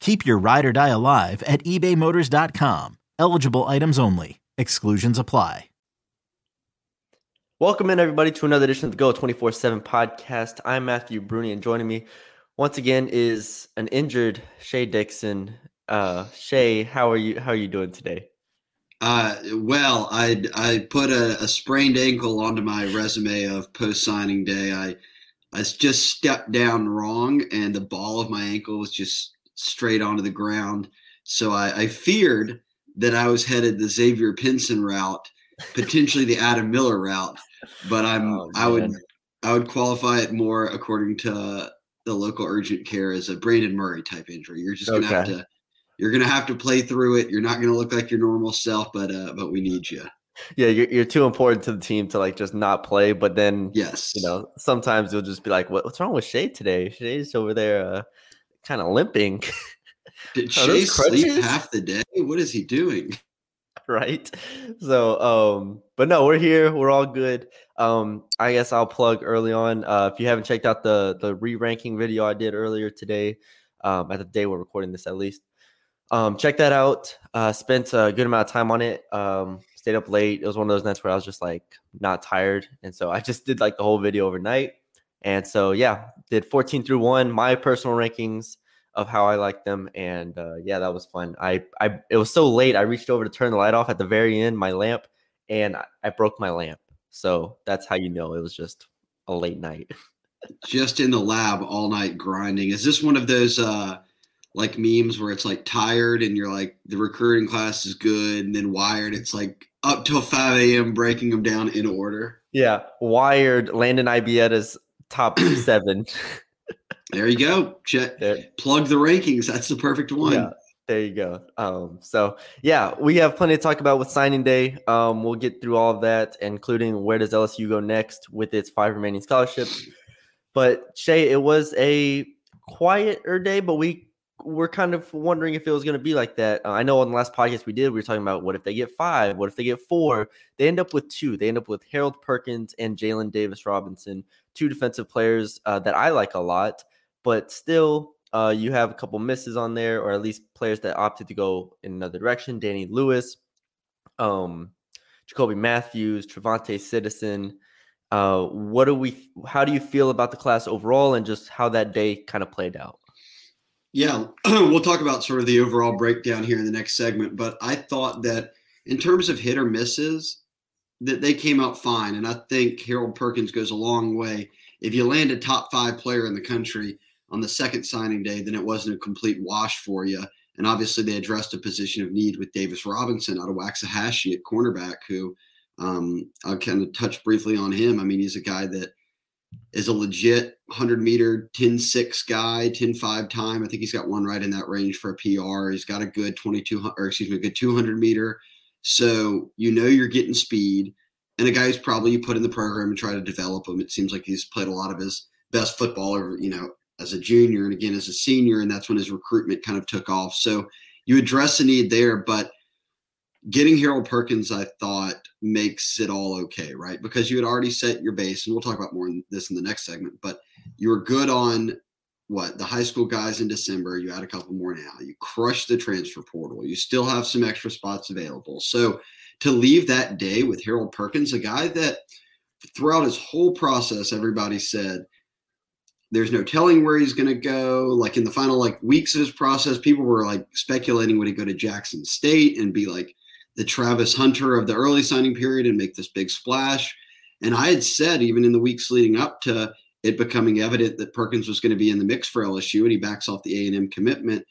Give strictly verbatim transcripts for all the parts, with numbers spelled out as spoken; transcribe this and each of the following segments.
Keep your ride or die alive at ebay motors dot com. Eligible items only. Exclusions apply. Welcome in, everybody, to another edition of the Go twenty-four seven podcast. I'm Matthew Bruni, and joining me once again is an injured Shay Dixon. Uh, Shay, how are you? How are you doing today? Uh, well, I I put a, a sprained ankle onto my resume of post signing day. I I just stepped down wrong, and the ball of my ankle was just straight onto the ground. So I, I feared that I was headed the Xavier Pinson route, potentially the Adam Miller route, but I'm oh, I would I would qualify it more according to the local urgent care as a Brandon Murray type injury. You're just gonna okay. have to you're gonna have to play through it. You're not gonna look like your normal self, but uh, but we need you. Yeah, you're you're too important to the team to like just not play. But then yes, you know sometimes you'll just be like, what, what's wrong with Shay today? Shay's over there. Uh, Kind of limping. Did Chase sleep half the day? What is he doing? Right. So, um, but no, we're here. We're all good. Um, I guess I'll plug early on. Uh, if you haven't checked out the the re-ranking video I did earlier today, um, at the day we're recording this, at least, um, check that out. Uh, spent a good amount of time on it. Um, stayed up late. It was one of those nights where I was just like not tired, and so I just did like the whole video overnight. And so, yeah, did fourteen through one, my personal rankings of how I like them. And, uh, yeah, that was fun. I, I It was so late, I reached over to turn the light off at the very end, my lamp, and I, I broke my lamp. So that's how you know it was just a late night. Just in the lab all night grinding. Is this one of those, uh, like, memes where it's, like, tired and you're, like, the recruiting class is good, and then wired, it's, like, up till five a.m. breaking them down in order? Yeah, wired, Landon Ibieta's top seven. There you go. Check, there. Plug the rankings. That's the perfect one. Yeah, there you go. Um, so yeah, we have plenty to talk about with signing day. Um, we'll get through all of that, including where does L S U go next with its five remaining scholarships. But Shay, it was a quieter day, but we were kind of wondering if it was going to be like that. Uh, I know on the last podcast we did, we were talking about what if they get five, what if they get four? They end up with two. They end up with Harold Perkins and Jaylen Davis Robinson, two defensive players uh, that I like a lot, but still uh, you have a couple misses on there, or at least players that opted to go in another direction. Danny Lewis, um, Jacoby Matthews, Trevante Citizen. Uh, what do we? How do you feel about the class overall, and just how that day kind of played out? Yeah, we'll talk about sort of the overall breakdown here in the next segment, but I thought that in terms of hit or misses, that they came out fine, and I think Harold Perkins goes a long way. If you land a top five player in the country on the second signing day, then it wasn't a complete wash for you, and obviously they addressed a position of need with Davis Robinson out of Waxahachie at cornerback, who um, I'll kind of touch briefly on him. I mean, he's a guy that is a legit one hundred meter ten six guy, ten five time. I think he's got one right in that range for a P R. He's got a good twenty-two hundred, or excuse me, a good two hundred meter. So you know you're getting speed, and a guy who's probably you put in the program and try to develop him. It seems like he's played a lot of his best football, over, you know, as a junior and again as a senior, and that's when his recruitment kind of took off. So you address the need there, but getting Harold Perkins, I thought, makes it all okay, right? Because you had already set your base, and we'll talk about more in this in the next segment, but you were good on, what, the high school guys in December. You had a couple more now. You crushed the transfer portal. You still have some extra spots available. So to leave that day with Harold Perkins, a guy that throughout his whole process, everybody said, there's no telling where he's going to go. Like in the final like weeks of his process, people were like speculating, would he go to Jackson State and be like, the Travis Hunter of the early signing period and make this big splash. And I had said, even in the weeks leading up to it becoming evident that Perkins was going to be in the mix for L S U and he backs off the A and M commitment,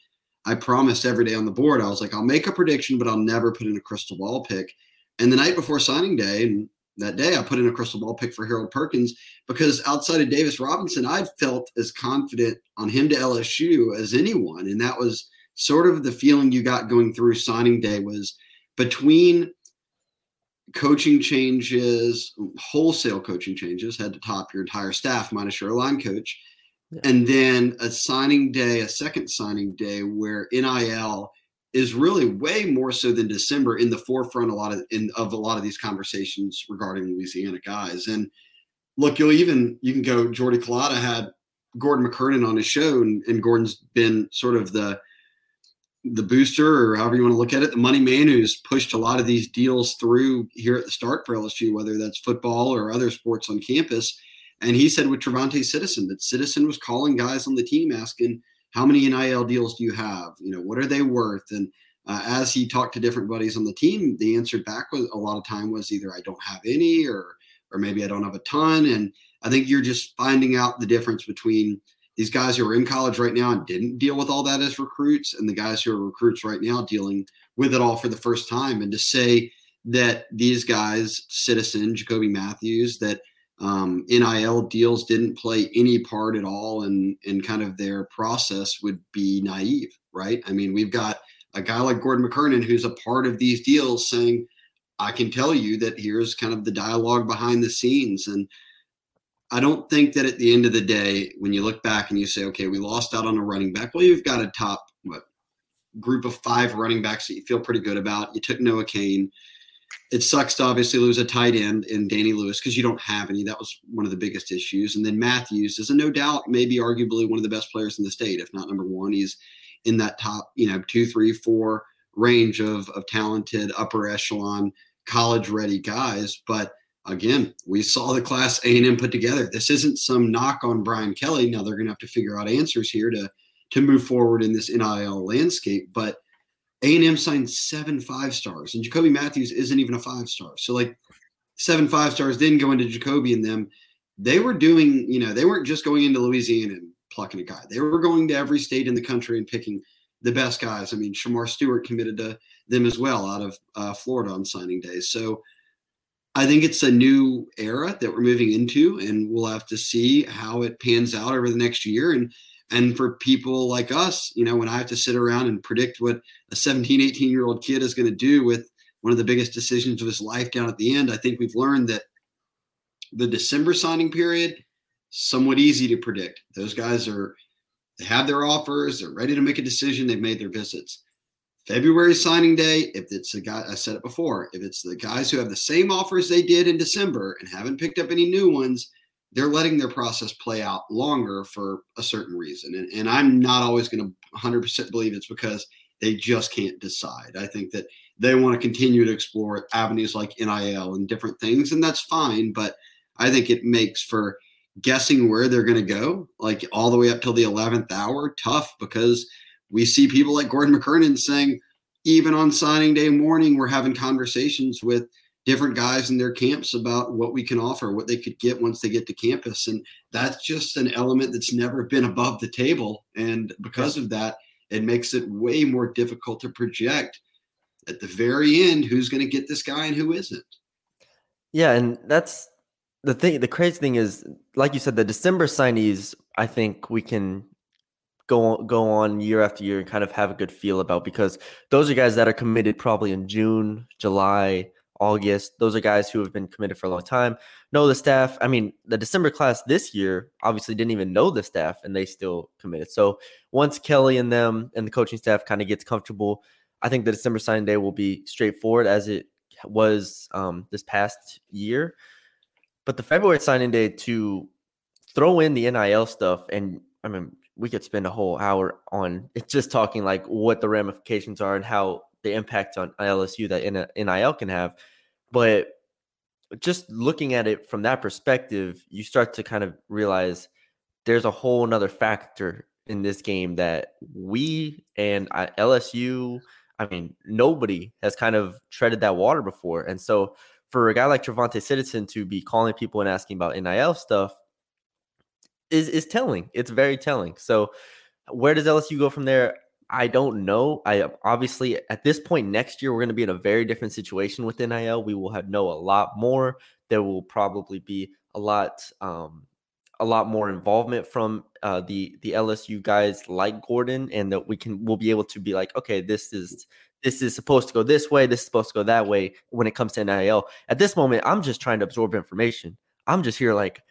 I promised every day on the board, I was like, I'll make a prediction, but I'll never put in a crystal ball pick. And the night before signing day, and that day, I put in a crystal ball pick for Harold Perkins because outside of Davis Robinson, I felt as confident on him to L S U as anyone. And that was sort of the feeling you got going through signing day, was between coaching changes, wholesale coaching changes, had to top your entire staff minus your line coach. Yeah. And then a signing day, a second signing day where N I L is really way more so than December in the forefront a lot of in, of a lot of these conversations regarding Louisiana guys. And look, you'll even, you can go, Jordy Collada had Gordon McKernan on his show, and, and Gordon's been sort of the, the booster, or however you want to look at it, the money man who's pushed a lot of these deals through here at the start for L S U, whether that's football or other sports on campus. And he said with Trevante Citizen, that Citizen was calling guys on the team asking, how many N I L deals do you have? You know, what are they worth? And uh, as he talked to different buddies on the team, the answer back was a lot of time was either I don't have any, or, or maybe I don't have a ton. And I think you're just finding out the difference between these guys who are in college right now and didn't deal with all that as recruits, and the guys who are recruits right now dealing with it all for the first time. And to say that these guys, Citizen, Jacoby Matthews, that Um, N I L deals didn't play any part at all in, in kind of their process would be naive, right? I mean, we've got a guy like Gordon McKernan who's a part of these deals saying, I can tell you that here's kind of the dialogue behind the scenes. And I don't think that at the end of the day, when you look back and you say, okay, we lost out on a running back. Well, you've got a top what group of five running backs that you feel pretty good about. You took Noah Kane. It sucks to obviously lose a tight end in Danny Lewis because you don't have any. That was one of the biggest issues. And then Matthews is a no doubt, maybe arguably one of the best players in the state, if not number one. He's in that top, you know, two, three, four range of, of talented upper echelon college ready guys. But again, we saw the class A and M put together. This isn't some knock on Brian Kelly. Now they're going to have to figure out answers here to, to move forward in this N I L landscape. But A and M signed seven five-stars, and Jacoby Matthews isn't even a five-star. So, like, seven five-stars didn't go into Jacoby and them. They were doing, you know, they weren't just going into Louisiana and plucking a guy. They were going to every state in the country and picking the best guys. I mean, Shamar Stewart committed to them as well out of uh, Florida on signing day. So I think it's a new era that we're moving into, and we'll have to see how it pans out over the next year. And And for people like us, you know, when I have to sit around and predict what a seventeen, eighteen-year-old kid is going to do with one of the biggest decisions of his life down at the end, I think we've learned that the December signing period, somewhat easy to predict. Those guys are, they have their offers, they're ready to make a decision, they've made their visits. February signing day, if it's a guy, I said it before, if it's the guys who have the same offers they did in December and haven't picked up any new ones, they're letting their process play out longer for a certain reason. And, and I'm not always going to one hundred percent believe it's because they just can't decide. I think that they want to continue to explore avenues like N I L and different things, and that's fine. But I think it makes for guessing where they're going to go, like all the way up till the eleventh hour, tough, because we see people like Gordon McKernan saying, even on signing day morning, we're having conversations with different guys in their camps about what we can offer, what they could get once they get to campus. And that's just an element that's never been above the table. And because of that, it makes it way more difficult to project at the very end who's going to get this guy and who isn't. Yeah, and that's the thing. The crazy thing is, like you said, the December signees, I think we can go on, go on year after year and kind of have a good feel about, because those are guys that are committed probably in June, July, August. Those are guys who have been committed for a long time, know the staff. I mean, the December class this year obviously didn't even know the staff, and they still committed. So once Kelly and them and the coaching staff kind of gets comfortable, I think the December signing day will be straightforward as it was um, this past year. But the February signing day, to throw in the N I L stuff, and I mean, we could spend a whole hour on it, just talking like what the ramifications are and how the impact on L S U that N I L can have. But just looking at it from that perspective, you start to kind of realize there's a whole nother factor in this game that we and L S U, I mean, nobody has kind of treaded that water before. And so for a guy like Trevante Citizen to be calling people and asking about N I L stuff is is telling. It's very telling. So where does L S U go from there? I don't know. I obviously at this point next year, we're going to be in a very different situation with N I L. We will have know a lot more. There will probably be a lot, um, a lot more involvement from uh, the the L S U guys like Gordon, and that we can we'll be able to be like, okay, this is this is supposed to go this way, this is supposed to go that way. When it comes to N I L, at this moment, I'm just trying to absorb information. I'm just here like.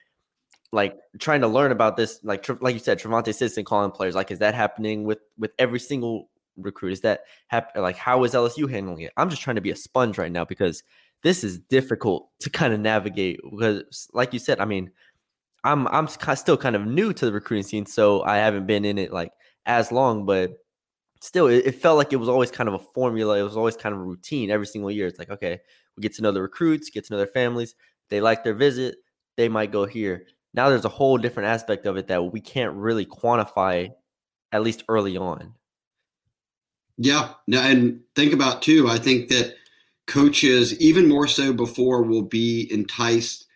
Like trying to learn about this, like like you said, Trevante Citizen calling players. Like, is that happening with with every single recruit? Is that hap- like how is L S U handling it? I'm just trying to be a sponge right now because this is difficult to kind of navigate. Because, like you said, I mean, I'm I'm still kind of new to the recruiting scene, so I haven't been in it like as long. But still, it, it felt like it was always kind of a formula. It was always kind of a routine every single year. It's like, okay, we get to know the recruits, get to know their families. They like their visit, they might go here. Now there's a whole different aspect of it that we can't really quantify, at least early on. Yeah. And think about, too, I think that coaches, even more so before, will be enticed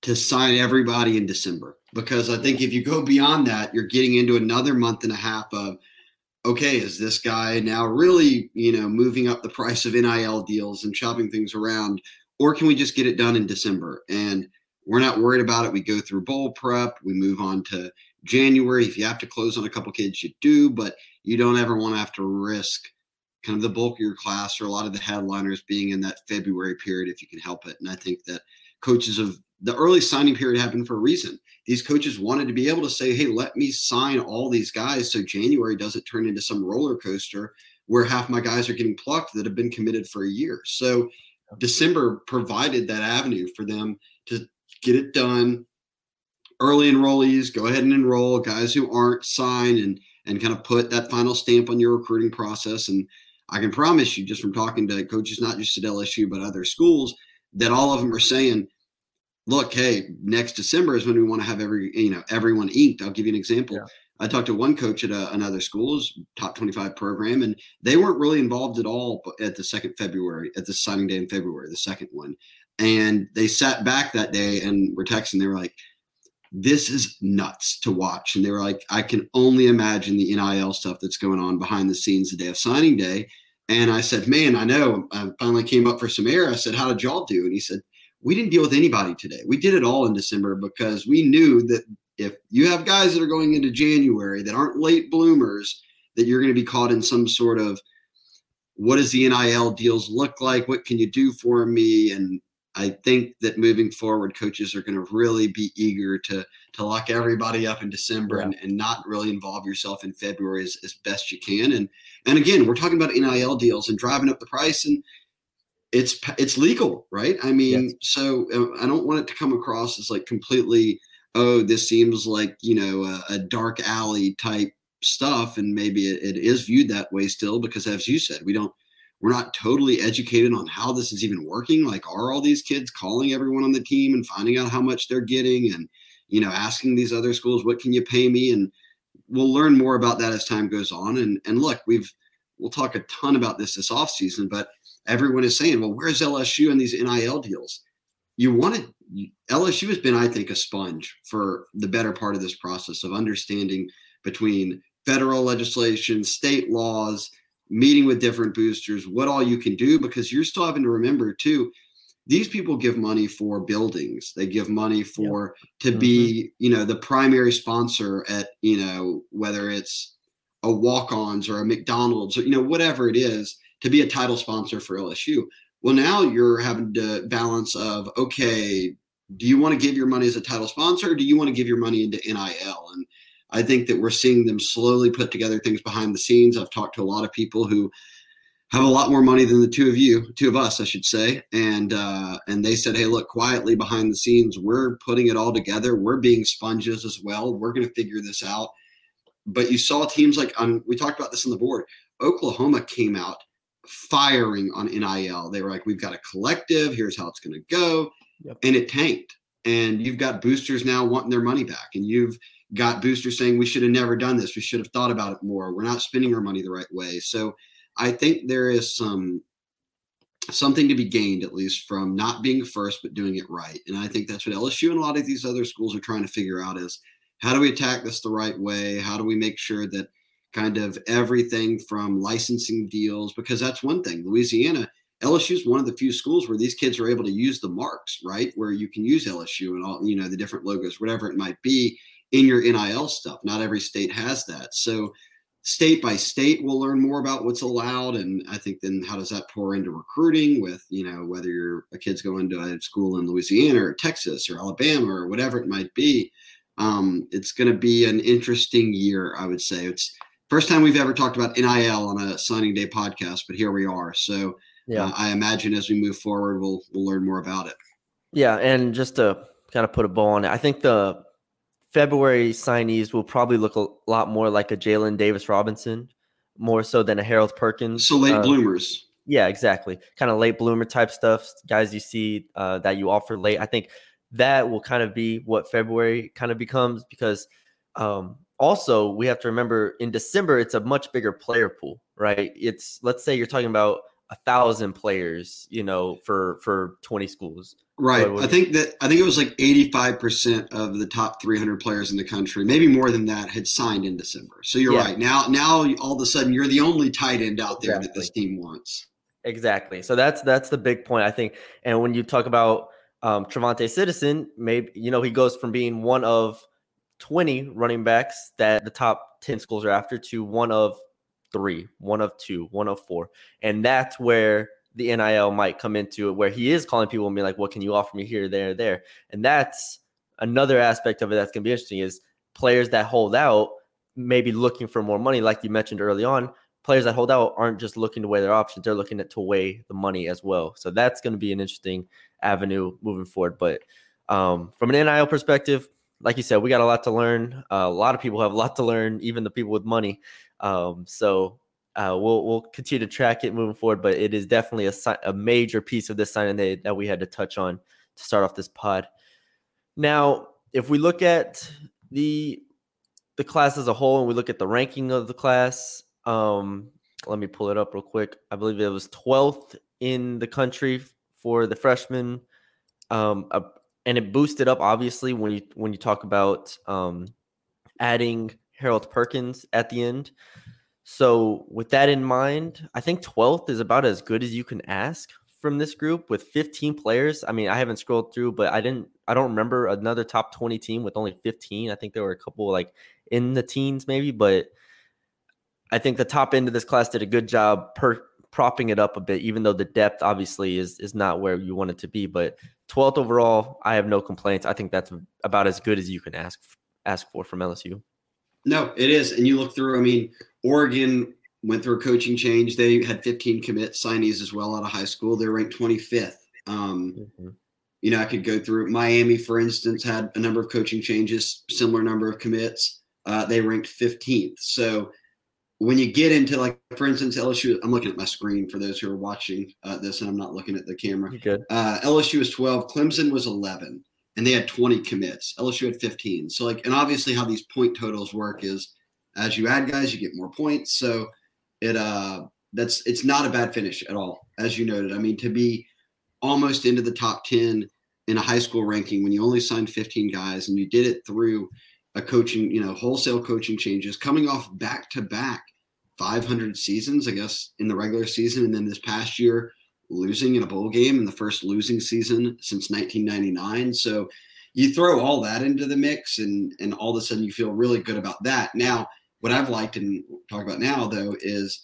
to sign everybody in December. Because I think if you go beyond that, you're getting into another month and a half of, okay, is this guy now really, you know, moving up the price of N I L deals and shopping things around? Or can we just get it done in December? And we're not worried about it. We go through bowl prep. We move on to January. If you have to close on a couple kids, you do, but you don't ever want to have to risk kind of the bulk of your class or a lot of the headliners being in that February period if you can help it. And I think that coaches of the early signing period happened for a reason. These coaches wanted to be able to say, hey, let me sign all these guys so January doesn't turn into some roller coaster where half my guys are getting plucked that have been committed for a year. So December provided that avenue for them to get it done. Early enrollees, go ahead and enroll. Guys who aren't, sign and and kind of put that final stamp on your recruiting process. And I can promise you, just from talking to coaches, not just at L S U, but other schools, that all of them are saying, look, hey, next December is when we want to have every, you know, everyone inked. I'll give you an example. Yeah. I talked to one coach at a, another school's top twenty-five program, and they weren't really involved at all at the second February, at the signing day in February, the second one. And they sat back that day and were texting. They were like, this is nuts to watch. And they were like, I can only imagine the N I L stuff that's going on behind the scenes the day of signing day. And I said, man, I know. I finally came up for some air. I said, how did y'all do? And he said, we didn't deal with anybody today. We did it all in December because we knew that if you have guys that are going into January that aren't late bloomers, that you're going to be caught in some sort of, what does the N I L deals look like? What can you do for me? And I think that moving forward, coaches are going to really be eager to to lock everybody up in December yeah. and, and not really involve yourself in February as, as best you can. And and again, we're talking about N I L deals and driving up the price, and it's it's legal, right? I mean, yes. So I don't want it to come across as like completely, oh, this seems like, you know, a, a dark alley type stuff. And maybe it, it is viewed that way still because, as you said, we don't. We're not totally educated on how this is even working. Like, are all these kids calling everyone on the team and finding out how much they're getting and, you know, asking these other schools, what can you pay me? And we'll learn more about that as time goes on. And and look, we've, we'll talk a ton about this this offseason, but everyone is saying, well, where's L S U in these N I L deals? You want to, L S U has been, I think, a sponge for the better part of this process of understanding between federal legislation, state laws, meeting with different boosters, what all you can do, because you're still having to remember too, these people give money for buildings. They give money for, yep. to be, mm-hmm. you know, the primary sponsor at, you know, whether it's a walk-ons or a McDonald's or, you know, whatever it is, to be a title sponsor for L S U. Well, now you're having to balance of, okay, do you want to give your money as a title sponsor? Or do you want to give your money into N I L? And I think that we're seeing them slowly put together things behind the scenes. I've talked to a lot of people who have a lot more money than the two of you, two of us, I should say. And, uh, and they said, hey, look, quietly behind the scenes, we're putting it all together. We're being sponges as well. We're going to figure this out. But you saw teams like, um, we talked about this on the board. Oklahoma came out firing on N I L. They were like, we've got a collective. Here's how it's going to go. Yep. And it tanked. And you've got boosters now wanting their money back. And you've got boosters saying we should have never done this. We should have thought about it more. We're not spending our money the right way. So I think there is some something to be gained, at least, from not being first, but doing it right. And I think that's what L S U and a lot of these other schools are trying to figure out is, how do we attack this the right way? How do we make sure that kind of everything from licensing deals, because that's one thing, Louisiana, L S U is one of the few schools where these kids are able to use the marks, right? Where you can use L S U and all, you know, the different logos, whatever it might be in your N I L stuff. Not every state has that. So state by state, we'll learn more about what's allowed. And I think then how does that pour into recruiting with, you know, whether you're a kid's going to a school in Louisiana or Texas or Alabama or whatever it might be. Um, it's going to be an interesting year, I would say. It's first time we've ever talked about N I L on a signing day podcast, but here we are. So yeah, uh, I imagine as we move forward, we'll we'll learn more about it. Yeah, and just to kind of put a bow on it, I think the February signees will probably look a lot more like a Jaylen Davis Robinson, more so than a Harold Perkins. So late um, bloomers. Yeah, exactly. Kind of late bloomer type stuff, guys you see uh, that you offer late. I think that will kind of be what February kind of becomes, because um, also we have to remember in December, it's a much bigger player pool, right? It's, let's say you're talking about a thousand players, you know, for, for twenty schools. Right. I think that, I think it was like eighty-five percent of the top three hundred players in the country, maybe more than that, had signed in December. So you're yeah. right. Now, now all of a sudden you're the only tight end out there exactly. that this team wants. Exactly. So that's, that's the big point, I think. And when you talk about Um, Trevante Citizen, maybe, you know, he goes from being one of twenty running backs that the top ten schools are after to one of three, one of two, one of four. And that's where the N I L might come into it, where he is calling people and be like, what can you offer me here, there, there? And that's another aspect of it that's going to be interesting, is players that hold out maybe looking for more money. Like you mentioned early on, players that hold out aren't just looking to weigh their options. They're looking at to weigh the money as well. So that's going to be an interesting avenue moving forward. But um, from an N I L perspective, like you said, we got a lot to learn. Uh, a lot of people have a lot to learn, even the people with money. Um, so uh, we'll we'll continue to track it moving forward. But it is definitely a, si- a major piece of this signing day that we had to touch on to start off this pod. Now, if we look at the the class as a whole and we look at the ranking of the class, um, let me pull it up real quick. I believe it was twelfth in the country for the freshmen, um, uh, and it boosted up, obviously, when you when you talk about um, adding Harold Perkins at the end. So with that in mind, I think twelfth is about as good as you can ask from this group with fifteen players. I mean, I haven't scrolled through, but I didn't. I don't remember another top twenty team with only fifteen. I think there were a couple like in the teens maybe, but I think the top end of this class did a good job per propping it up a bit, even though the depth obviously is is not where you want it to be. But twelfth overall, I have no complaints. I think that's about as good as you can ask ask for from L S U. No, it is. And you look through, I mean, Oregon went through a coaching change. They had fifteen commits, signees as well out of high school. They're ranked twenty-fifth. Um, mm-hmm. You know, I could go through. Miami, for instance, had a number of coaching changes, similar number of commits. Uh, they ranked fifteenth. So when you get into, like, for instance, L S U, I'm looking at my screen for those who are watching uh, this, and I'm not looking at the camera. Uh, L S U was twelve. Clemson was eleven, and they had twenty commits. L S U had fifteen. So, like, and obviously how these point totals work is as you add guys, you get more points. So it uh, that's it's not a bad finish at all, as you noted. I mean, to be almost into the top ten in a high school ranking when you only signed fifteen guys and you did it through – a coaching, you know, wholesale coaching changes, coming off back-to-back five hundred seasons, I guess, in the regular season. And then this past year, losing in a bowl game in the first losing season since nineteen ninety-nine. So you throw all that into the mix, and and all of a sudden you feel really good about that. Now, what I've liked and talk about now, though, is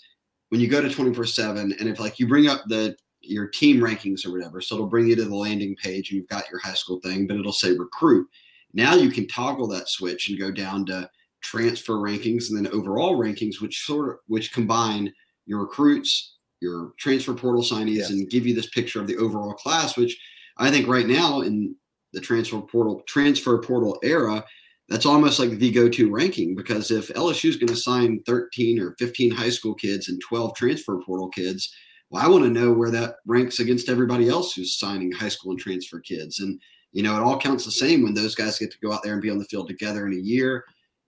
when you go to twenty-four seven, and if, like, you bring up the your team rankings or whatever, so it'll bring you to the landing page and you've got your high school thing, but it'll say recruit. Now you can toggle that switch and go down to transfer rankings and then overall rankings, which sort of which combine your recruits, your transfer portal signees, yes. and give you this picture of the overall class, which I think right now in the transfer portal transfer portal era, that's almost like the go-to ranking, because if L S U is going to sign thirteen or fifteen high school kids and twelve transfer portal kids, well, I want to know where that ranks against everybody else who's signing high school and transfer kids. And you know, it all counts the same when those guys get to go out there and be on the field together in a year.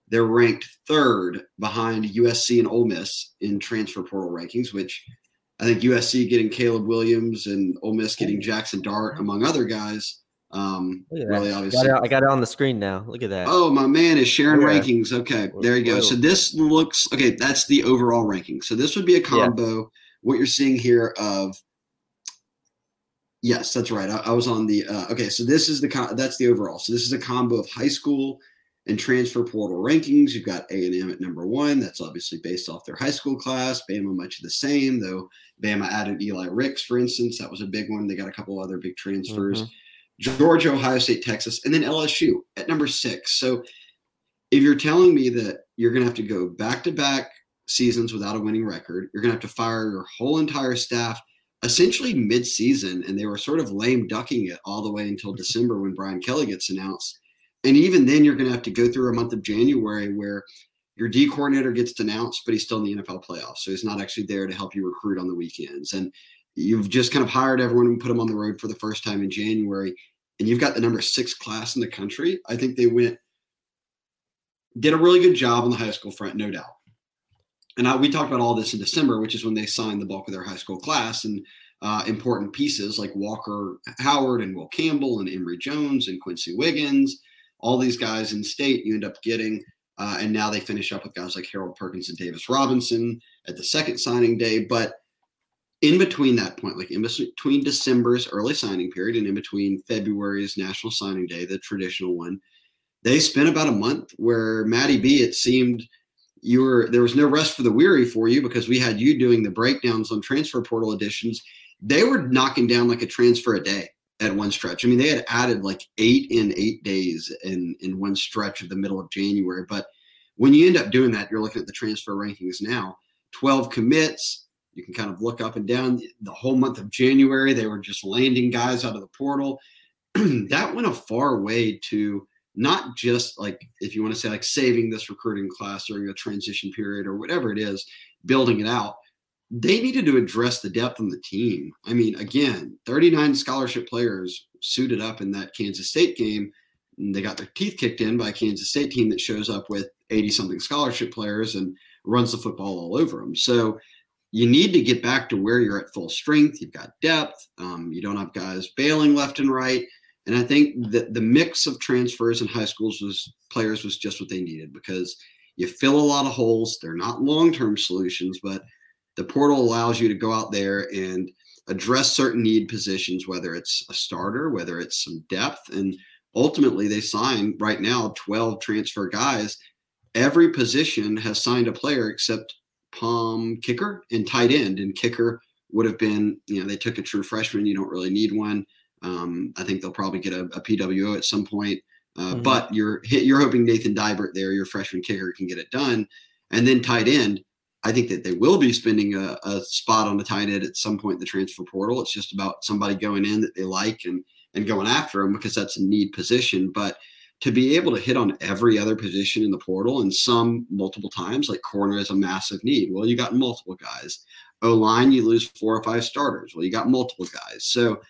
They're ranked third behind U S C and Ole Miss in transfer portal rankings, which I think U S C getting Caleb Williams and Ole Miss getting Jackson Dart, among other guys. Um, really obviously. I got it on the screen now. Look at that. Oh, my man is sharing yeah. rankings. Okay, there you go. So this looks – okay, that's the overall ranking. So this would be a combo, yeah. what you're seeing here of – yes, that's right. I, I was on the uh, – okay, so this is the – that's the overall. So this is a combo of high school and transfer portal rankings. You've got A and M at number one. That's obviously based off their high school class. Bama much the same, though Bama added Eli Ricks, for instance. That was a big one. They got a couple other big transfers. Mm-hmm. Georgia, Ohio State, Texas, and then L S U at number six. So if you're telling me that you're going to have to go back-to-back seasons without a winning record, you're going to have to fire your whole entire staff essentially mid-season, and they were sort of lame ducking it all the way until December when Brian Kelly gets announced. And even then you're going to have to go through a month of January where your D coordinator gets denounced, but he's still in the N F L playoffs. So he's not actually there to help you recruit on the weekends. And you've just kind of hired everyone and put them on the road for the first time in January, and you've got the number six class in the country. I think they went did a really good job on the high school front, no doubt. And I, we talked about all this in December, which is when they signed the bulk of their high school class and uh, important pieces like Walker Howard and Will Campbell and Emory Jones and Quincy Wiggins, all these guys in state you end up getting. Uh, and now they finish up with guys like Harold Perkins and Davis Robinson at the second signing day. But in between that point, like in between December's early signing period and in between February's National Signing Day, the traditional one, they spent about a month where Matty B, it seemed you were, there was no rest for the weary for you because we had you doing the breakdowns on transfer portal additions. They were knocking down like a transfer a day at one stretch. I mean, they had added like eight in eight days in, in one stretch of the middle of January. But when you end up doing that, you're looking at the transfer rankings now, twelve commits. You can kind of look up and down the whole month of January. They were just landing guys out of the portal. That went a far way to not just like, if you want to say like saving this recruiting class during a transition period or whatever it is, building it out. They needed to address the depth on the team. I mean, again, thirty-nine scholarship players suited up in that Kansas State game. And they got their teeth kicked in by a Kansas State team that shows up with eighty something scholarship players and runs the football all over them. So you need to get back to where you're at full strength. You've got depth. Um, you don't have guys bailing left and right. And I think that the mix of transfers and high schools was players was just what they needed because you fill a lot of holes. They're not long-term solutions, but the portal allows you to go out there and address certain need positions, whether it's a starter, whether it's some depth. And ultimately they sign right now twelve transfer guys. Every position has signed a player except Palm kicker and tight end, and kicker would have been, you know, they took a true freshman. You don't really need one. Um, I think they'll probably get a, a P W O at some point, uh, mm-hmm. but you're you're hoping Nathan Dibert there, your freshman kicker, can get it done. And then tight end, I think that they will be spending a, a spot on the tight end at some point in the transfer portal. It's just about somebody going in that they like and and going after them because that's a need position. But to be able to hit on every other position in the portal and some multiple times, like corner is a massive need. Well, you got multiple guys. O-line, you lose four or five starters. Well, you got multiple guys. So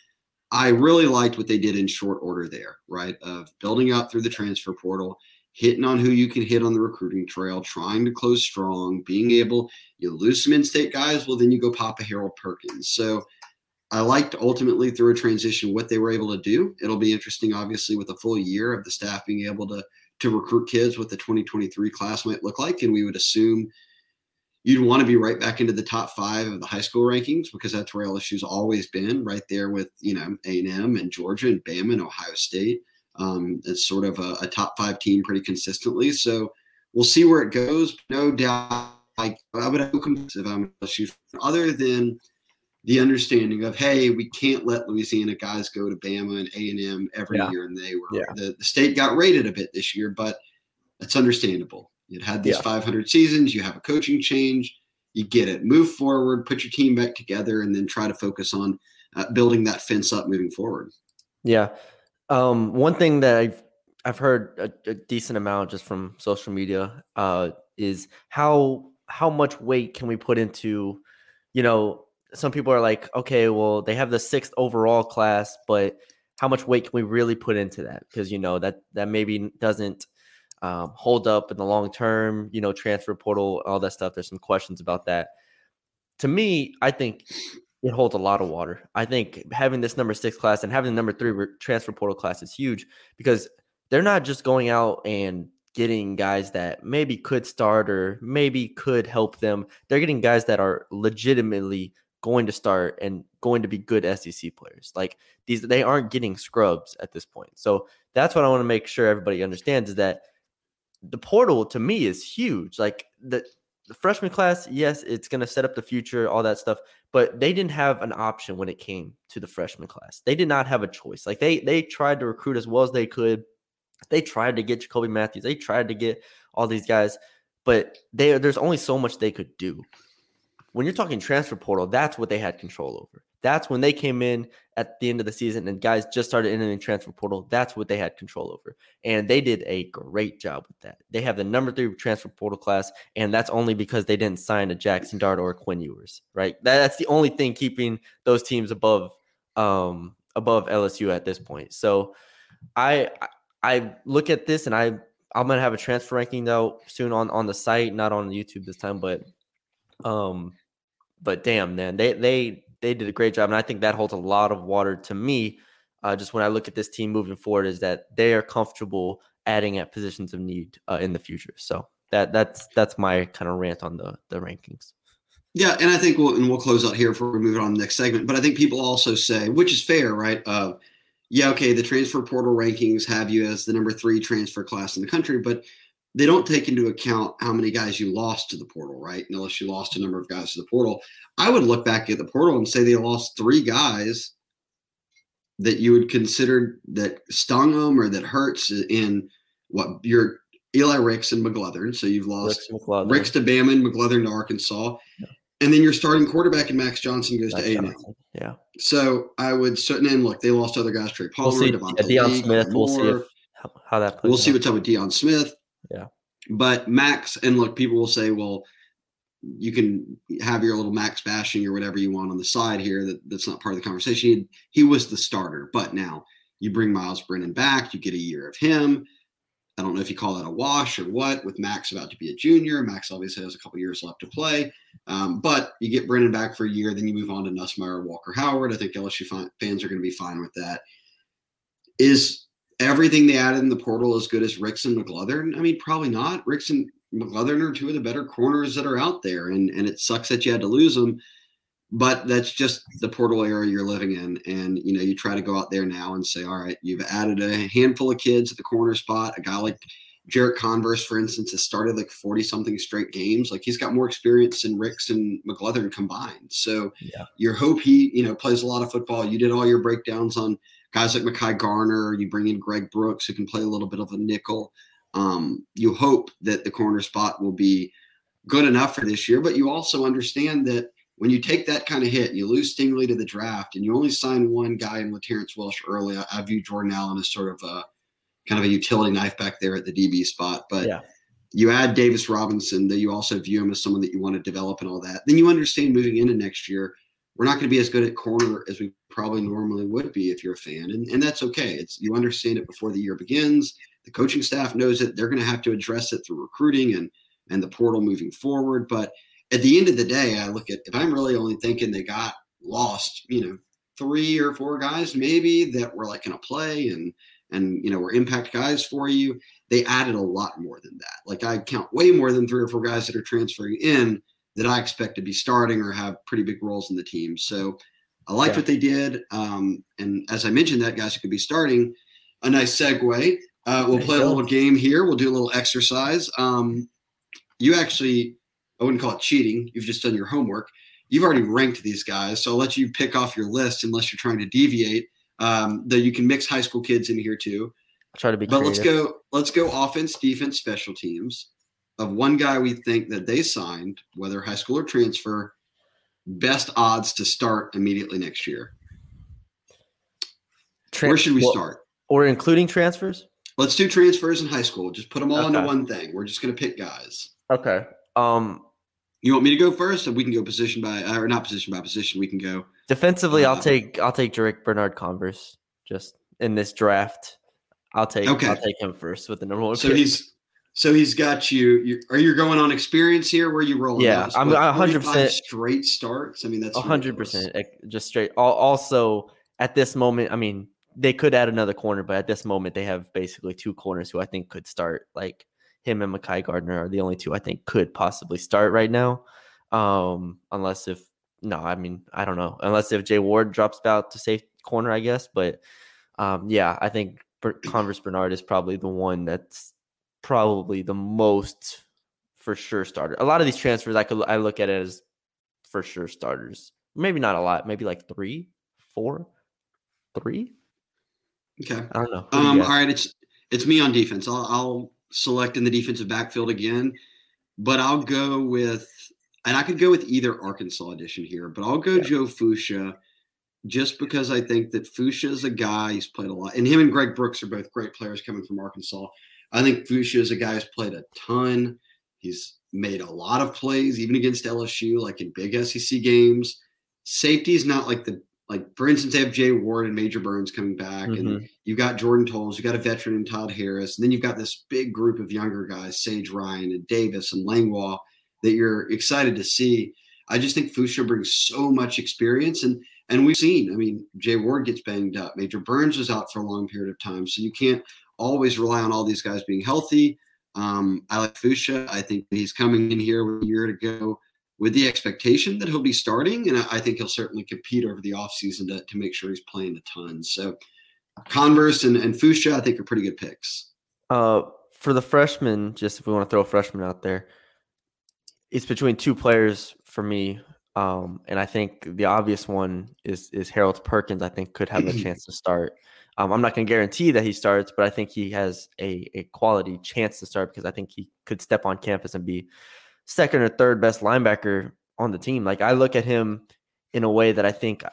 I really liked what they did in short order there, right, of building up through the transfer portal, hitting on who you can hit on the recruiting trail, trying to close strong, being able – you lose some in-state guys, well, then you go pop a Harold Perkins. So I liked ultimately through a transition what they were able to do. It'll be interesting, obviously, with a full year of the staff being able to to recruit kids, what the twenty twenty-three class might look like. And we would assume you'd want to be right back into the top five of the high school rankings because that's where L S U's always been, right there with, you know, A and M and Georgia and Bama and Ohio State. Um, it's sort of a, a top five team pretty consistently. So we'll see where it goes. No doubt, like, I would have if I'm L S U other than – the understanding of, hey, we can't let Louisiana guys go to Bama and A and M every yeah. year, and they were yeah. the, the state got raided a bit this year, but that's understandable. You'd had these yeah. five hundred seasons, you have a coaching change, you get it, move forward, put your team back together, and then try to focus on uh, building that fence up moving forward. Yeah, um, one thing that I've I've heard a, a decent amount just from social media uh, is how how much weight can we put into, you know. Some people are like, okay, well, they have the sixth overall class, but how much weight can we really put into that? Because, you know, that that maybe doesn't um, hold up in the long term, you know, transfer portal, all that stuff. There's some questions about that. to me, I think it holds a lot of water. I think having this number six class and having the number three transfer portal class is huge because they're not just going out and getting guys that maybe could start or maybe could help them. They're getting guys that are legitimately going to start and going to be good S E C players. Like these, they aren't getting scrubs at this point. So that's what I want to make sure everybody understands is that the portal to me is huge. Like the, the freshman class, yes, it's going to set up the future, all that stuff, but they didn't have an option when it came to the freshman class. They did not have a choice. Like they, they tried to recruit as well as they could. They tried to get Jacoby Matthews. They tried to get all these guys, but they, there's only so much they could do. When you're talking transfer portal, that's what they had control over. That's when they came in at the end of the season and guys just started entering transfer portal. That's what they had control over. And they did a great job with that. They have the number three transfer portal class, and that's only because they didn't sign a Jackson Dart or a Quinn Ewers, right? That's the only thing keeping those teams above um, above L S U at this point. So I I look at this, and I, I'm going to have a transfer ranking out soon on, on the site, not on YouTube this time, but um. But damn, man, they they they did a great job, and I think that holds a lot of water to me. Uh, just when I look at this team moving forward, is that they are comfortable adding at positions of need uh, in the future. So that that's that's my kind of rant on the the rankings. Yeah, and I think we'll and we'll close out here before we move on to the next segment. But I think people also say, which is fair, right? Uh, yeah, okay, the transfer portal rankings have you as the number three transfer class in the country, but they don't take into account how many guys you lost to the portal, right? And unless you lost a number of guys to the portal, I would look back at the portal and say they lost three guys that you would consider that stung them or that hurts in what your Eli Ricks and McLeathern. So you've lost Ricks, Ricks to Bama and McLeathern to Arkansas. Yeah. And then your starting quarterback in Max Johnson goes Max to A and M. Yeah. So I would certainly, and look, they lost other guys, Trey Palmer, we'll Devontae Deion Lee, Smith. Moore. We'll see if, how, how that plays. We'll see what's up with Deion Smith. Yeah. But Max, and look, people will say, well, you can have your little Max bashing or whatever you want on the side here. That, that's not part of the conversation. He, he was the starter, but now you bring Miles Brennan back. You get a year of him. I don't know if you call that a wash or what, with Max about to be a junior. Max obviously has a couple years left to play. Um, but you get Brennan back for a year. Then you move on to Nussmeier, Walker Howard. I think L S U fi- fans are going to be fine with that. Is everything they added in the portal as good as Ricks and McLeathern? I mean, probably not. Ricks and McLeathern are two of the better corners that are out there, and, and it sucks that you had to lose them, but that's just the portal era you're living in. And, you know, you try to go out there now and say, all right, you've added a handful of kids at the corner spot. A guy like Derek Converse, for instance, has started like forty-something straight games. Like he's got more experience than Ricks and McLeathern combined. So yeah. Your hope he, you know, plays a lot of football. You did all your breakdowns on guys like Mekhi Garner. You bring in Greg Brooks, who can play a little bit of a nickel. Um, you hope that the corner spot will be good enough for this year, but you also understand that when you take that kind of hit, you lose Stingley to the draft, and you only sign one guy in with Terrence Welsh early. I, I view Jordan Allen as sort of a kind of a utility knife back there at the D B spot, but yeah. You add Davis Robinson, that you also view him as someone that you want to develop and all that. Then you understand moving into next year, we're not going to be as good at corner as we probably normally would be if you're a fan. And, and that's okay. It's, you understand it before the year begins. The coaching staff knows it. They're going to have to address it through recruiting and, and the portal moving forward. But at the end of the day, I look at, if I'm really only thinking they got lost, you know, three or four guys maybe that were like going to play and, and, you know, were impact guys for you. They added a lot more than that. Like I count way more than three or four guys that are transferring in that I expect to be starting or have pretty big roles in the team. So I liked yeah. what they did. Um, and as I mentioned, that guys who could be starting, a nice segue. Uh, we'll play a little game here. We'll do a little exercise. Um, you actually, I wouldn't call it cheating. You've just done your homework. You've already ranked these guys. So I'll let you pick off your list unless you're trying to deviate, um, though you can mix high school kids in here too. I'll try to be But creative. let's go, let's go offense, defense, special teams. Of one guy we think that they signed, whether high school or transfer, best odds to start immediately next year. Trans- Where should we well, start? Or including transfers? Let's do transfers in high school. Just put them all okay. into one thing. We're just going to pick guys. Okay. Um, you want me to go first? We can go position by – or not position by position. We can go – Defensively, uh, I'll take I'll take Derek Bernard-Converse just in this draft. I'll take okay. I'll take him first with the number one. So pick. he's – So he's got you, you – are you going on experience here? Where are you rolling? Yeah, those? I'm one hundred percent – straight starts? I mean, that's – one hundred percent just straight. Also, at this moment, I mean, they could add another corner, but at this moment they have basically two corners who I think could start. Like him and Mekhi Garner are the only two I think could possibly start right now. Um, unless if – no, I mean, I don't know. Unless if Jay Ward drops out to safe corner, I guess. But, um, yeah, I think Converse Bernard is probably the one that's – probably the most for sure starter. A lot of these transfers I could I look at it as for sure starters. Maybe not a lot. Maybe like three, four, three. Okay. I don't know. Who um. Do all right. It's it's me on defense. I'll I'll select in the defensive backfield again, but I'll go with and I could go with either Arkansas edition here, but I'll go yeah. Joe Foucha, just because I think that Foucha is a guy who's played a lot, and him and Greg Brooks are both great players coming from Arkansas. I think Foucha is a guy who's played a ton. He's made a lot of plays, even against L S U, like in big S E C games. Safety is not like the – like, for instance, they have Jay Ward and Major Burns coming back, mm-hmm. and you've got Jordan Tolles, you've got a veteran in Todd Harris, and then you've got this big group of younger guys, Sage Ryan and Davis and Langwall, that you're excited to see. I just think Foucha brings so much experience, and and we've seen – I mean, Jay Ward gets banged up. Major Burns was out for a long period of time, so you can't – always rely on all these guys being healthy. Um, I like Foucha. I think he's coming in here with a year to go with the expectation that he'll be starting, and I, I think he'll certainly compete over the offseason to, to make sure he's playing a ton. So Converse and, and Foucha, I think, are pretty good picks. Uh, for the freshmen, just if we want to throw a freshman out there, it's between two players for me, um, and I think the obvious one is, is Harold Perkins, I think, could have a chance to start. Um, I'm not going to guarantee that he starts, but I think he has a, a quality chance to start because I think he could step on campus and be second or third best linebacker on the team. Like, I look at him in a way that I think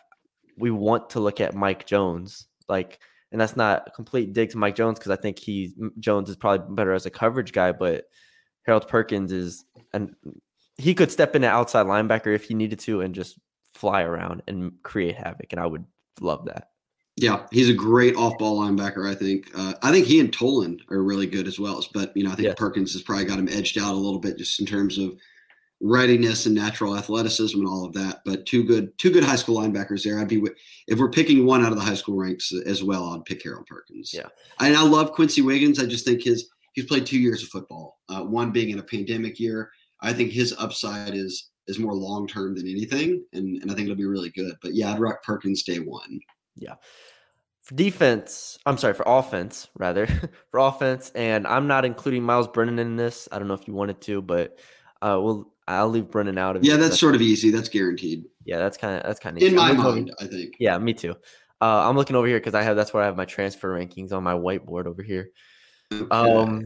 we want to look at Mike Jones. Like, and that's not a complete dig to Mike Jones because I think he Jones is probably better as a coverage guy, but Harold Perkins is and he could step into outside linebacker if he needed to and just fly around and create havoc, and I would love that. Yeah, he's a great off-ball linebacker, I think. Uh, I think he and Toland are really good as well. But, you know, I think yeah. Perkins has probably got him edged out a little bit just in terms of readiness and natural athleticism and all of that. But two good two good high school linebackers there. I'd be If we're picking one out of the high school ranks as well, I'd pick Harold Perkins. Yeah, And I love Quincy Wiggins. I just think his he's played two years of football, uh, one being in a pandemic year. I think his upside is is more long-term than anything, and, and I think it'll be really good. But, yeah, I'd rock Perkins day one. Yeah. For defense, I'm sorry, for offense, rather. for offense, and I'm not including Miles Brennan in this. I don't know if you wanted to, but uh, we'll, I'll leave Brennan out of it. Yeah, that's, that's sort of easy. That's guaranteed. Yeah, that's kind of that's kind of easy. In my mind, over, I think. Yeah, me too. Uh, I'm looking over here because I have that's where I have my transfer rankings on my whiteboard over here. Okay. Um,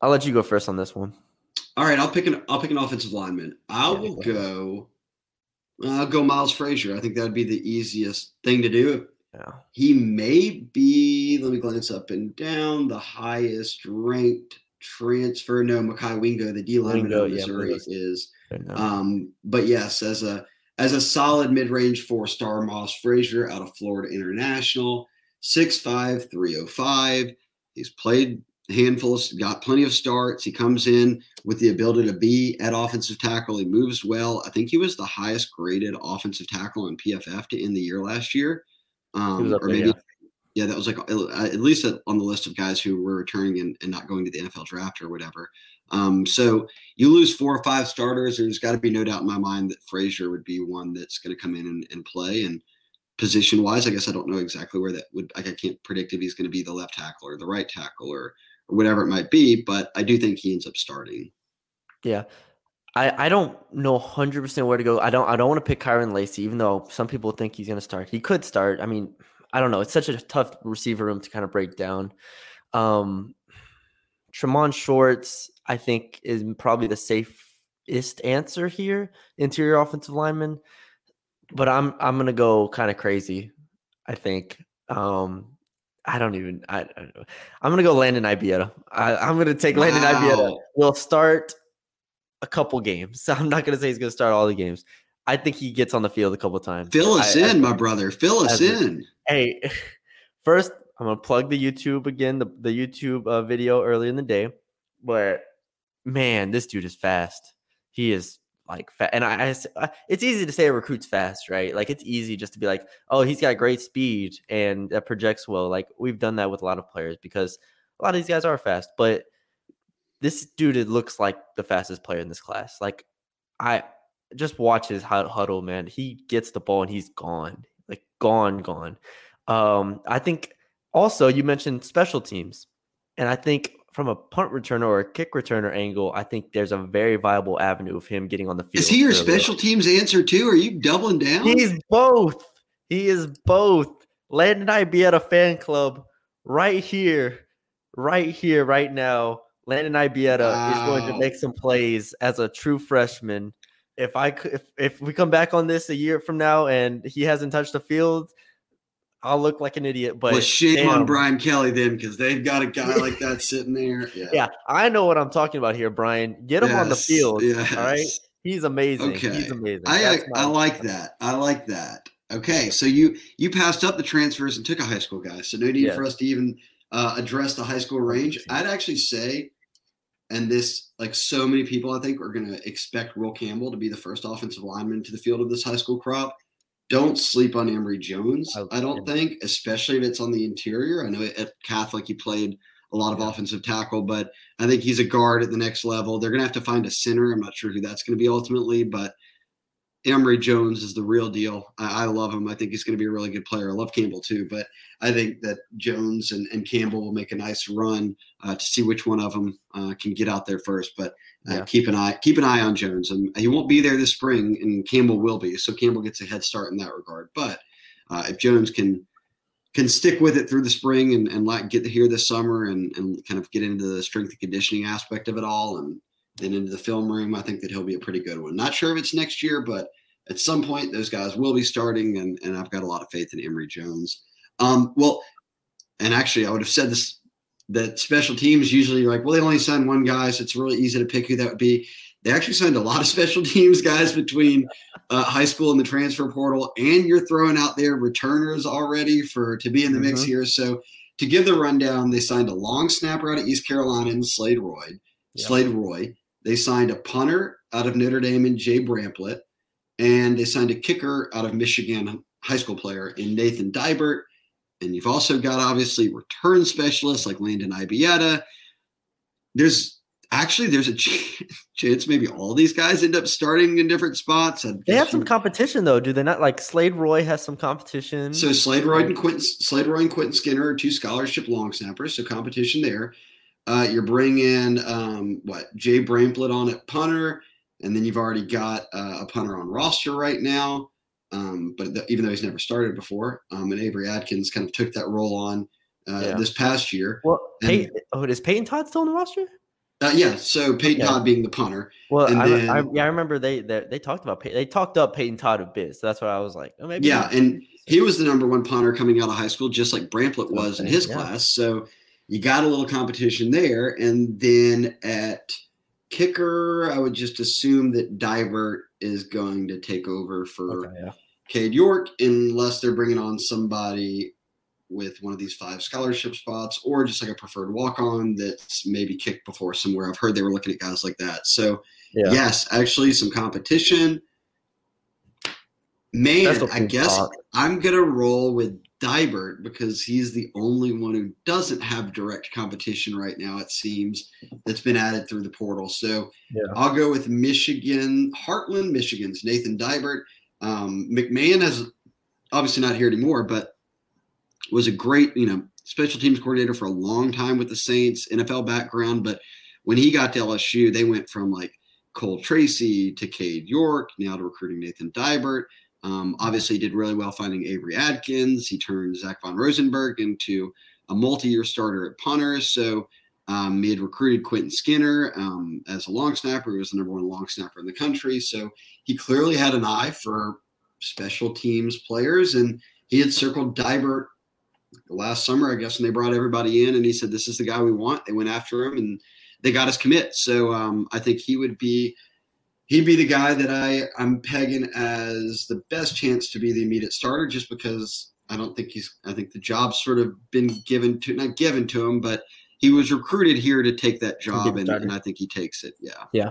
I'll let you go first on this one. All right, I'll pick an I'll pick an offensive lineman. I yeah, will go. I'll go Miles Frazier. I think that would be the easiest thing to do. Yeah. He may be, let me glance up and down, the highest ranked transfer. No, Mekhi Wingo, the D lineman of Missouri, yeah, is. Um, but yes, as a as a solid mid-range four-star, Miles Frazier out of Florida International, six five, three oh five. He's played a handful of, got plenty of starts. He comes in with the ability to be at offensive tackle. He moves well. I think he was the highest graded offensive tackle in P F F to end the year last year. Um, or maybe, there, yeah. yeah, that was like at least on the list of guys who were returning and, and not going to the N F L draft or whatever. Um, so you lose four or five starters. There's got to be no doubt in my mind that Frazier would be one that's going to come in and, and play. And position wise, I guess I don't know exactly where that would. Like I can't predict if he's going to be the left tackle or the right tackle or. Or whatever it might be, but I do think he ends up starting. Yeah. I, I don't know one hundred percent where to go. I don't I don't want to pick Kyron Lacy, even though some people think he's going to start. He could start. I mean, I don't know. It's such a tough receiver room to kind of break down. Um, Tremont Shorts, I think, is probably the safest answer here, interior offensive lineman. But I'm I'm going to go kind of crazy, I think. Um I don't even I, I don't know. I'm gonna go Landon Ibieta. I, I'm gonna take Landon wow. Ibieta. We'll start a couple games. So I'm not gonna say he's gonna start all the games. I think he gets on the field a couple of times. Fill us I, in, I, my brother. Fill us in. Hey, first I'm going to plug the YouTube again, the, the YouTube uh, video early in the day. But, man, this dude is fast. He is, like, fast. And I, I, it's easy to say a recruit's fast, right? Like, it's easy just to be like, oh, he's got great speed and that projects well. Like, we've done that with a lot of players because a lot of these guys are fast. But this dude, it looks like the fastest player in this class. Like, I just watch his huddle, man. He gets the ball and he's gone. Like, gone, gone. Um, I think also you mentioned special teams. And I think from a punt returner or a kick returner angle, I think there's a very viable avenue of him getting on the field. Is he your special teams answer too? Are you doubling down? He's both. He is both. Landon Ibieta fan club right here, right here, right now. Landon Ibieta wow. is going to make some plays as a true freshman. If I if if we come back on this a year from now and he hasn't touched the field, I'll look like an idiot. But well, shame damn. on Brian Kelly then, because they've got a guy like that sitting there. Yeah. yeah, I know what I'm talking about here, Brian. Get him yes, on the field. Yes. All right, he's amazing. Okay. He's amazing. I I, I like that. I like that. Okay, so you you passed up the transfers and took a high school guy. So no need yes. for us to even uh, address the high school range. I'd actually say. And this, like so many people, I think, are going to expect Will Campbell to be the first offensive lineman to the field of this high school crop. Don't sleep on Emory Jones, I, I don't yeah. think, especially if it's on the interior. I know at Catholic he played a lot of yeah. offensive tackle, but I think he's a guard at the next level. They're going to have to find a center. I'm not sure who that's going to be ultimately, but Emory Jones is the real deal. I, I love him. I think he's going to be a really good player. I love Campbell too, but I think that Jones and, and Campbell will make a nice run uh, to see which one of them uh, can get out there first. But uh, yeah. keep an eye, keep an eye on Jones. And he won't be there this spring, and Campbell will be. So Campbell gets a head start in that regard. But uh, if Jones can can stick with it through the spring and, and like get here this summer and, and kind of get into the strength and conditioning aspect of it all, and then into the film room, I think that he'll be a pretty good one. Not sure if it's next year, but at some point those guys will be starting, and, and I've got a lot of faith in Emory Jones. Um, well, and actually I would have said this, that special teams usually like, well, they only signed one guy, so it's really easy to pick who that would be. They actually signed a lot of special teams guys between uh, high school and the transfer portal, and you're throwing out there returners already for to be in the mm-hmm. mix here. So to give the rundown, they signed a long snapper out of East Carolina in Slade Roy. Yep. Slade Roy. They signed a punter out of Notre Dame in Jay Bramplett, and they signed a kicker out of Michigan, high school player in Nathan Dibert. And you've also got obviously return specialists like Landon Ibieta. There's actually, there's a chance, chance maybe all these guys end up starting in different spots. They have some competition though. Do they not? Like Slade Roy has some competition. So Slade Roy and Quentin, Slade Roy and Quentin Skinner are two scholarship long snappers. So competition there. Uh, you're bringing um, what Jay Bramplett on at punter. And then you've already got uh, a punter on roster right now, um, but th- even though he's never started before, um, and Avery Adkins kind of took that role on uh, yeah. this past year. Well, and, Peyton, oh, is Peyton Todd still on the roster? Uh, yeah, so Peyton yeah. Todd being the punter. Well, and I, then, I, yeah, I remember they, they they talked about Pey- they talked up Peyton Todd a bit, so that's why I was like, oh, maybe. Yeah, and he was the number one punter coming out of high school, just like Bramplett was okay, in his yeah. class. So you got a little competition there, and then at kicker, I would just assume that Dibert is going to take over for okay, yeah. Cade York, unless they're bringing on somebody with one of these five scholarship spots or just like a preferred walk-on that's maybe kicked before somewhere. I've heard they were looking at guys like that. So, yeah. yes, actually some competition. Man, I guess thought. I'm going to roll with Dibert because he's the only one who doesn't have direct competition right now, it seems, that's been added through the portal. So yeah. I'll go with Michigan, Heartland, Michigan's Nathan Dibert. Um, McMahon is obviously not here anymore, but was a great, you know, special teams coordinator for a long time with the Saints, N F L background. But when he got to L S U, they went from like Cole Tracy to Cade York, now to recruiting Nathan Dibert. Um, obviously, he did really well finding Avery Adkins. He turned Zach Von Rosenberg into a multi-year starter at punter. So um, he had recruited Quentin Skinner um, as a long snapper. He was the number one long snapper in the country. So he clearly had an eye for special teams players. And he had circled Dibert last summer, I guess, when they brought everybody in. And he said, this is the guy we want. They went after him, and they got his commit. So um, I think he would be – he'd be the guy that I, I'm pegging as the best chance to be the immediate starter, just because I don't think he's, I think the job's sort of been given to, not given to him, but he was recruited here to take that job, and, and I think he takes it. Yeah. Yeah.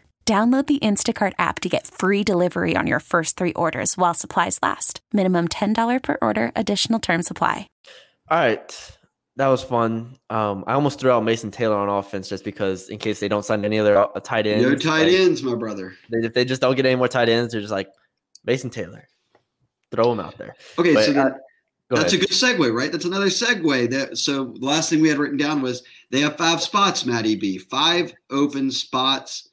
Download the Instacart app to get free delivery on your first three orders while supplies last. Minimum ten dollars per order. Additional terms apply. All right. That was fun. Um, I almost threw out Mason Taylor on offense just because in case they don't sign any other tight ends. No tight like, ends, my brother. They, if they just don't get any more tight ends, they're just like, Mason Taylor. Throw him out there. Okay, but, so that- uh, Go That's ahead. A good segue, right? That's another segue. That, so the last thing we had written down was they have five spots, Matt E B. Five open spots.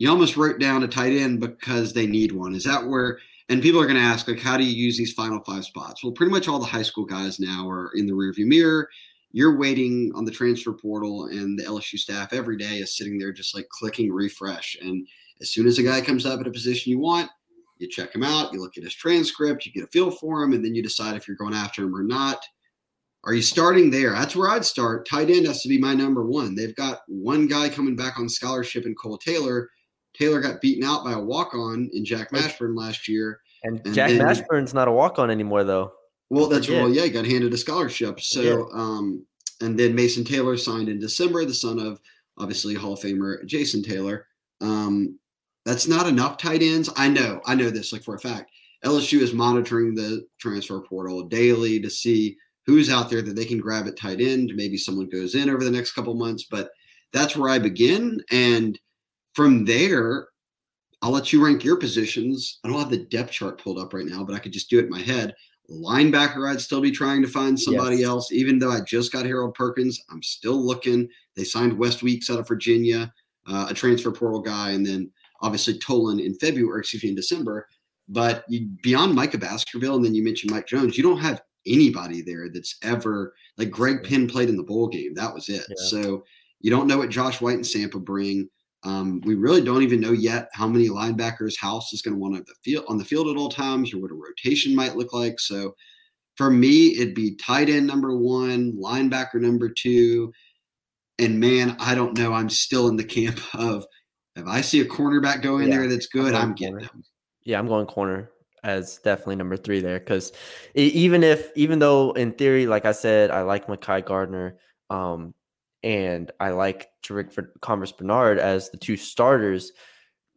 You almost wrote down a tight end because they need one. Is that where – and people are going to ask, like, how do you use these final five spots? Well, pretty much all the high school guys now are in the rearview mirror. You're waiting on the transfer portal, and the L S U staff every day is sitting there just, like, clicking refresh. And as soon as a guy comes up at a position you want, you check him out, you look at his transcript, you get a feel for him, and then you decide if you're going after him or not. Are you starting there? That's where I'd start. Tight end has to be my number one. They've got one guy coming back on scholarship in Cole Taylor. Taylor got beaten out by a walk-on in Jack Mashburn last year. And, and Jack then, Mashburn's not a walk-on anymore, though. Well, that's well, yeah, he got handed a scholarship. So, um, and then Mason Taylor signed in December, the son of, obviously, Hall of Famer Jason Taylor. Um, That's not enough tight ends. I know. I know this like for a fact. L S U is monitoring the transfer portal daily to see who's out there that they can grab at tight end. Maybe someone goes in over the next couple months, but that's where I begin. And from there, I'll let you rank your positions. I don't have the depth chart pulled up right now, but I could just do it in my head. Linebacker, I'd still be trying to find somebody yes. else. Even though I just got Harold Perkins, I'm still looking. They signed West Weeks out of Virginia, uh, a transfer portal guy, and then obviously Toland in February, excuse me, in December, but you, beyond Micah Baskerville, and then you mentioned Mike Jones, you don't have anybody there that's ever – like Greg Penn played in the bowl game. That was it. Yeah. So you don't know what Josh White and Sampa bring. Um, we really don't even know yet how many linebackers House is going to want to have the field, on the field at all times or what a rotation might look like. So for me, it'd be tight end number one, linebacker number two, and, man, I don't know. I'm still in the camp of – if I see a cornerback go in yeah. there that's good, I'm, I'm getting him. Yeah, I'm going corner as definitely number three there because even if, even though in theory, like I said, I like Mekhi Garner um, and I like Trevante Converse Bernard as the two starters,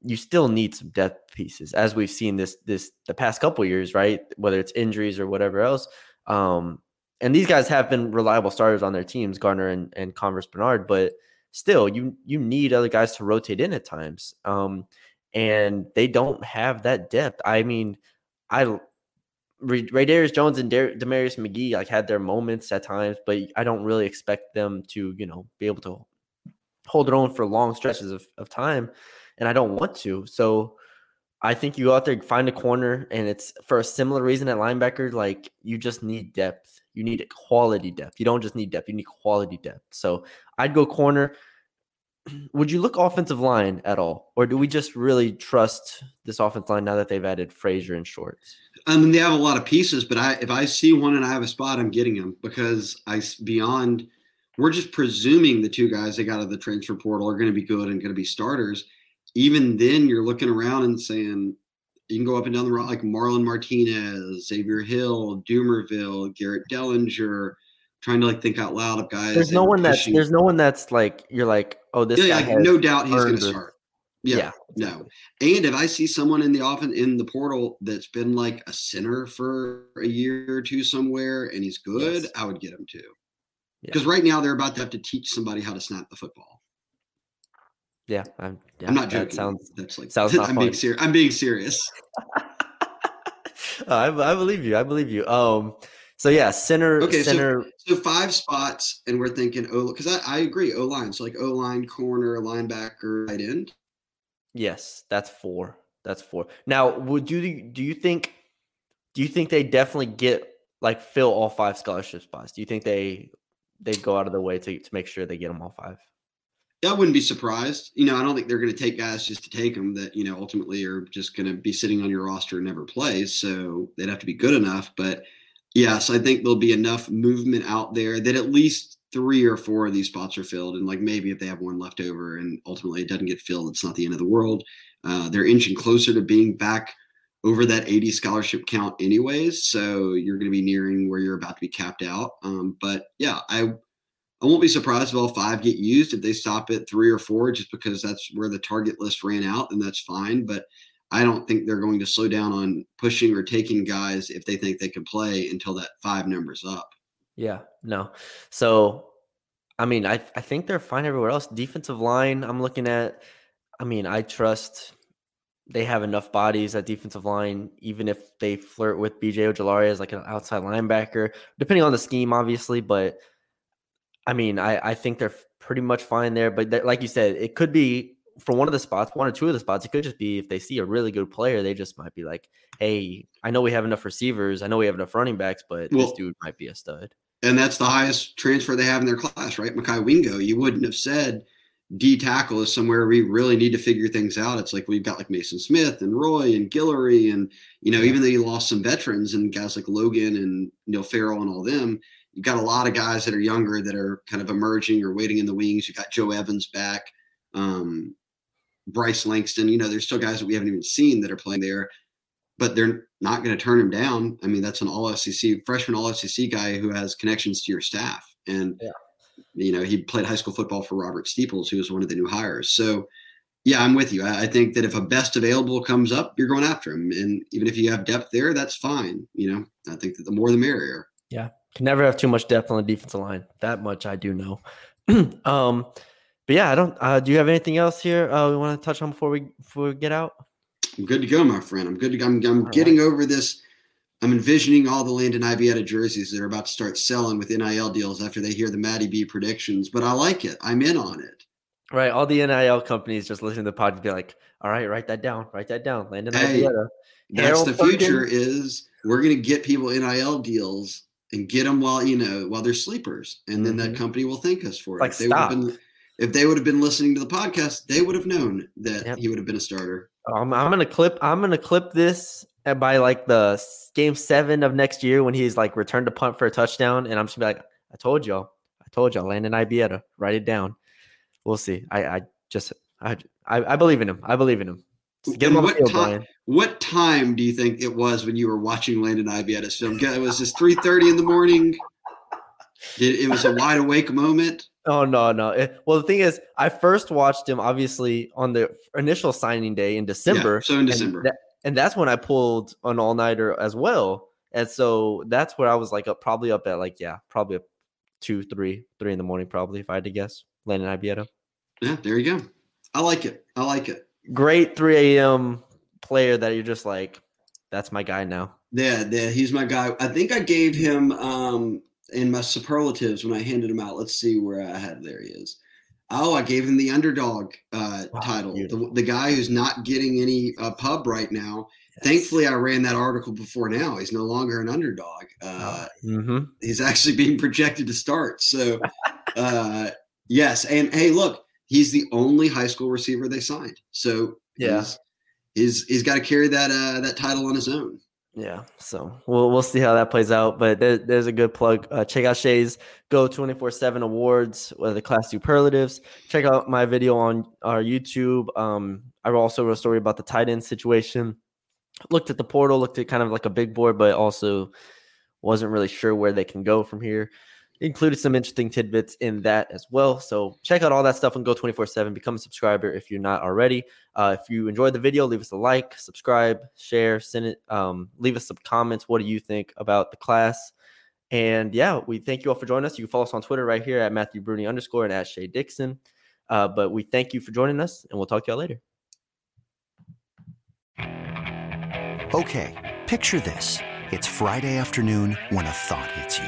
you still need some depth pieces as we've seen this this the past couple of years, right? Whether it's injuries or whatever else. Um, and these guys have been reliable starters on their teams, Garner and, and Converse Bernard, but still, you you need other guys to rotate in at times, um, and they don't have that depth. I mean, I Ray Darius Jones and Dar- Demarius McGee like had their moments at times, but I don't really expect them to, you know, be able to hold their own for long stretches of, of time, and I don't want to. So I think you go out there, find a corner, and it's for a similar reason at linebacker. Like you just need depth. You need quality depth. You don't just need depth. You need quality depth. So I'd go corner. Would you look offensive line at all? Or do we just really trust this offensive line now that they've added Frazier and Shorts? I mean, they have a lot of pieces, but I, if I see one and I have a spot, I'm getting them because I beyond we're just presuming the two guys they got out of the transfer portal are going to be good and going to be starters. Even then you're looking around and saying, you can go up and down the road like Marlon Martinez, Xavier Hill, Doomerville, Garrett Dellinger, trying to like think out loud of guys. There's no one that's there's no one that's like you're like, oh, this yeah, guy. Yeah, like, no doubt he's gonna start. Yeah, yeah. No. And if I see someone in the offense in the portal that's been like a center for a year or two somewhere and he's good, yes. I would get him too. Because yeah. right now they're about to have to teach somebody how to snap the football. Yeah, I'm, yeah, I'm not joking. That sounds, That's like sounds I'm being serious. I'm being serious. uh, I, I believe you. I believe you. Um. So yeah, center. Okay, center. So, so five spots, and we're thinking O because I, I agree O line. So like O line, corner, linebacker, tight end. Yes, that's four. That's four. Now, would you do you think? Do you think they definitely get like fill all five scholarship spots? Do you think they they go out of their way to, to make sure they get them all five? Yeah, I wouldn't be surprised. You know, I don't think they're going to take guys just to take them that, you know, ultimately are just going to be sitting on your roster and never play. So they'd have to be good enough. But yes, I think there'll be enough movement out there that at least three or four of these spots are filled. And like maybe if they have one left over and ultimately it doesn't get filled, it's not the end of the world. Uh, they're inching closer to being back over that eighty scholarship count anyways. So you're going to be nearing where you're about to be capped out. Um, but yeah, I I won't be surprised if all five get used. If they stop at three or four, just because that's where the target list ran out, and that's fine. But I don't think they're going to slow down on pushing or taking guys if they think they can play until that five number's up. Yeah, no. So, I mean, I, I think they're fine everywhere else. Defensive line, I'm looking at, I mean, I trust they have enough bodies at defensive line, even if they flirt with B J Ojolari as like an outside linebacker, depending on the scheme, obviously, but I mean, I, I think they're pretty much fine there. But like you said, it could be for one of the spots, one or two of the spots. It could just be if they see a really good player, they just might be like, hey, I know we have enough receivers. I know we have enough running backs, but well, this dude might be a stud. And that's the highest transfer they have in their class, right? Mekhi Wingo. You wouldn't have said D tackle is somewhere we really need to figure things out. It's like we've got like Mason Smith and Roy and Guillory. And, you know, yeah. even though you lost some veterans and guys like Logan and Neil Farrell and all them, you've got a lot of guys that are younger that are kind of emerging or waiting in the wings. You've got Joe Evans back, um, Bryce Langston. You know, there's still guys that we haven't even seen that are playing there, but they're not going to turn him down. I mean, that's an all S E C, freshman all S E C guy who has connections to your staff. And, yeah. you know, he played high school football for Robert Steeples, who was one of the new hires. So, yeah, I'm with you. I, I think that if a best available comes up, you're going after him. And even if you have depth there, that's fine. You know, I think that the more the merrier. Yeah. Can never have too much depth on the defensive line. That much I do know. um, but yeah, I don't. Uh, do you have anything else here uh, we want to touch on before we before we get out? I'm good to go, my friend. I'm good to go. I'm, I'm getting right. over this. I'm envisioning all the Landon Ibieta jerseys that are about to start selling with N I L deals after they hear the Matty B predictions. But I like it. I'm in on it. Right. All the N I L companies just listening to the pod and be like, all right, write that down. Write that down. Landon hey, Ibieta. That's Harold the future Perkins. Is we're going to get people N I L deals and get them while, you know, while they're sleepers. And then mm-hmm. that company will thank us for it. Like, if, they stop. Been, if they would have been listening to the podcast, they would have known that yep. he would have been a starter. Um, I'm going to clip, I'm going to clip this by like the game seven of next year when he's like returned to punt for a touchdown. And I'm just gonna be like, I told y'all, I told y'all Landon Ibieta, write it down. We'll see. I, I just, I, I, I believe in him. I believe in him. Give him what, field, time, what time do you think it was when you were watching Landon Ibieta's film? It was just three thirty in the morning. It, it was a wide awake moment. Oh, no, no. It, well, the thing is, I first watched him, obviously, on the initial signing day in December. Yeah, so in December. And, that, and that's when I pulled an all-nighter as well. And so that's where I was like up, probably up at like, yeah, probably up two, three, three in the morning, probably, if I had to guess. Landon Ibieta. Yeah, there you go. I like it. I like it. Great three a.m. player that you're just like, that's my guy now. Yeah, yeah, he's my guy. I think I gave him um, in my superlatives when I handed him out. Let's see where I had. There he is. Oh, I gave him the underdog uh, wow, title, the, the guy who's not getting any uh, pub right now. Yes. Thankfully, I ran that article before now. He's no longer an underdog. Uh, mm-hmm. He's actually being projected to start. So, uh, yes. And, hey, look. He's the only high school receiver they signed. So yeah. he's, he's, he's got to carry that uh, that title on his own. Yeah, so we'll we'll see how that plays out. But there, there's a good plug. Uh, check out Shay's Go twenty-four seven Awards, whether the Class Superlatives. Check out my video on our YouTube. Um, I also wrote a story about the tight end situation. Looked at the portal, looked at kind of like a big board, but also wasn't really sure where they can go from here. Included some interesting tidbits in that as well. So check out all that stuff on Go twenty-four seven. Become a subscriber if you're not already. Uh, if you enjoyed the video, leave us a like, subscribe, share, send it. Um, leave us some comments. What do you think about the class? And yeah, we thank you all for joining us. You can follow us on Twitter right here at Matthew Bruni underscore and at Shay Dixon. Uh, but we thank you for joining us, and we'll talk to y'all later. Okay, picture this. It's Friday afternoon when a thought hits you.